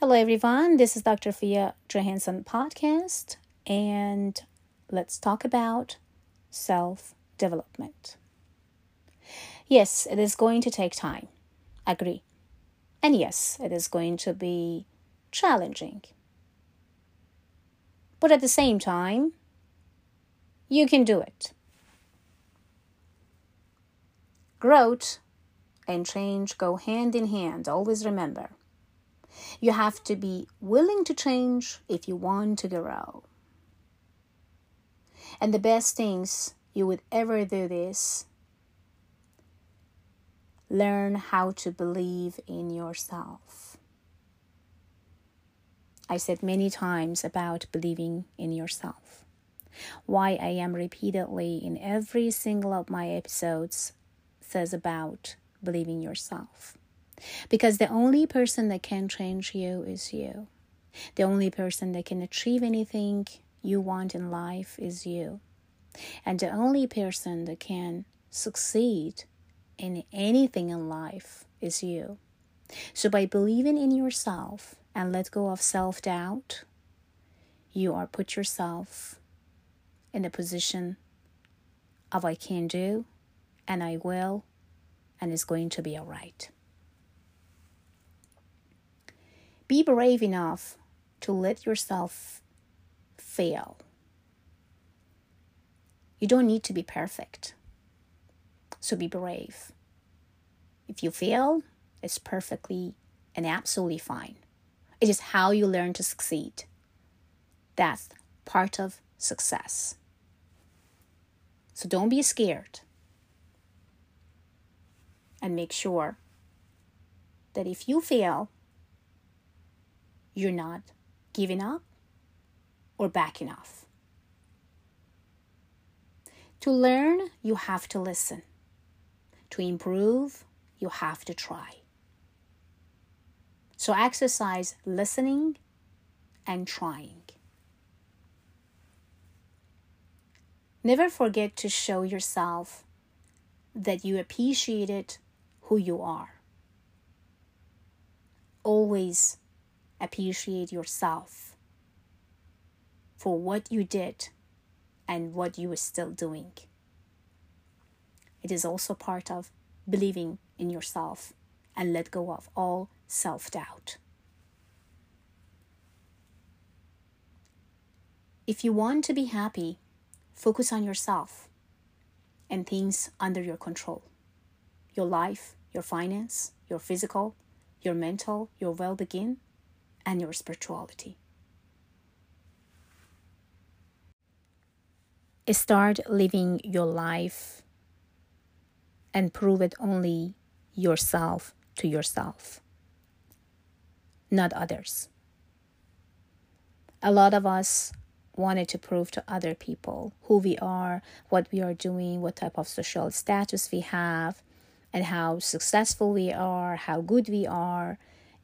Hello everyone, this is Dr. Fia Johansson podcast, and let's talk about self-development. Yes, it is going to take time, agree. And yes, it is going to be challenging. But at the same time, you can do it. Growth and change go hand in hand, always remember. You have to be willing to change if you want to grow. And the best things you would ever do this, learn how to believe in yourself. I said many times about believing in yourself. Why I am repeatedly in every single of my episodes says about believing yourself. Because the only person that can change you is you. The only person that can achieve anything you want in life is you. And the only person that can succeed in anything in life is you. So by believing in yourself and let go of self-doubt, you are put yourself in the position of I can do and I will and it's going to be all right. Be brave enough to let yourself fail. You don't need to be perfect. So be brave. If you fail, it's perfectly and absolutely fine. It is how you learn to succeed. That's part of success. So don't be scared. And make sure that if you fail, you're not giving up or backing off. To learn, you have to listen. To improve, you have to try. So exercise listening and trying. Never forget to show yourself that you appreciated who you are. Always appreciate yourself for what you did and what you are still doing. It is also part of believing in yourself and let go of all self-doubt. If you want to be happy, focus on yourself and things under your control. Your life, your finance, your physical, your mental, your well-being, and your spirituality. Start living your life and prove it only yourself to yourself, not others. A lot of us wanted to prove to other people who we are, what we are doing, what type of social status we have, and how successful we are, how good we are,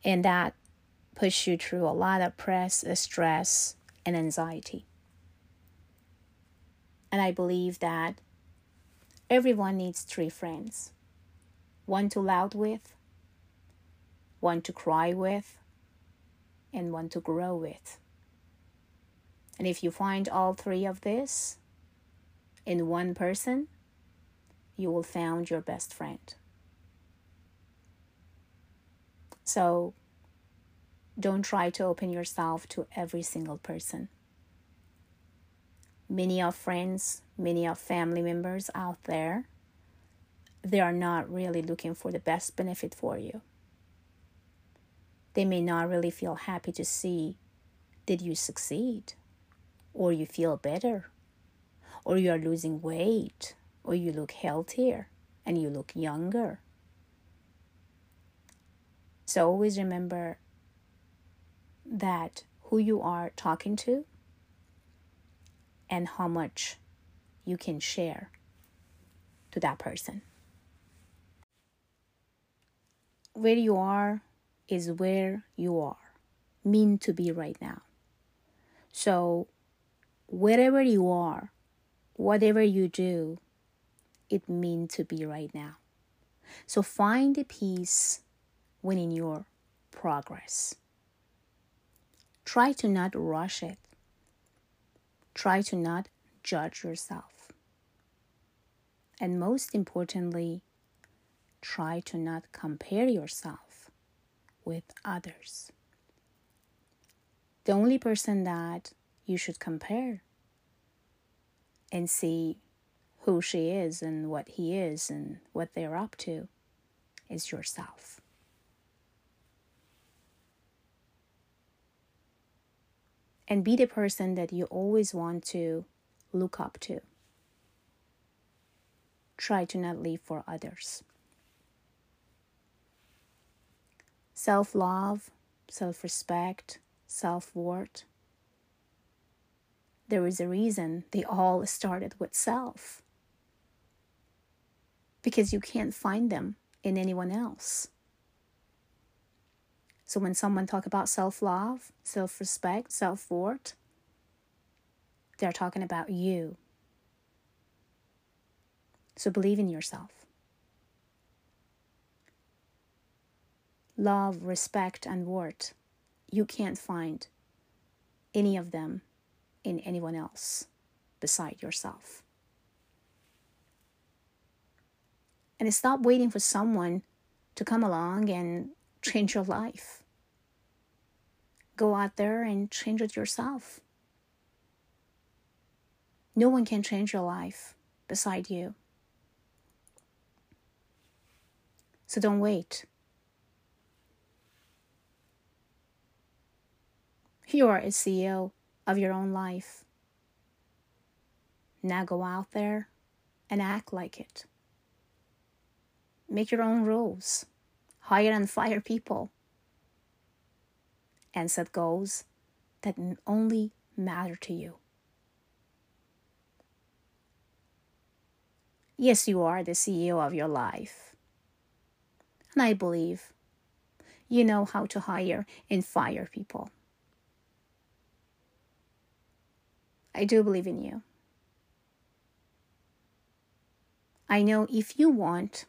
and that push you through a lot of press, stress, and anxiety. And I believe that everyone needs three friends. One to laugh with, one to cry with, and one to grow with. And if you find all three of this in one person, you will find your best friend. So, don't try to open yourself to every single person. Many of friends, many of family members out there, they are not really looking for the best benefit for you. They may not really feel happy to see that you succeed, or you feel better, or you are losing weight, or you look healthier, and you look younger. So always remember that who you are talking to and how much you can share to that person. Where you are is where you are meant to be right now. So wherever you are, whatever you do, it meant to be right now. So find the peace within your progress. Try to not rush it. Try to not judge yourself. And most importantly, try to not compare yourself with others. The only person that you should compare and see who she is and what he is and what they're up to is yourself. And be the person that you always want to look up to. Try to not live for others. Self-love, self-respect, self-worth. There is a reason they all started with self. Because you can't find them in anyone else. So when someone talks about self-love, self-respect, self-worth, they're talking about you. So believe in yourself. Love, respect, and worth. You can't find any of them in anyone else beside yourself. And stop waiting for someone to come along and change your life. Go out there and change it yourself. No one can change your life beside you. So don't wait. You are a CEO of your own life. Now go out there and act like it. Make your own rules. Hire and fire people. And set goals that only matter to you. Yes, you are the CEO of your life. And I believe you know how to hire and fire people. I do believe in you. I know if you want,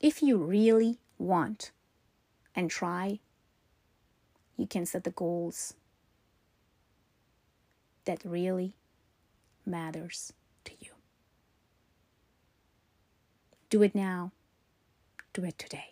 if you really want and try, you can set the goals that really matters to you. Do it now. Do it today.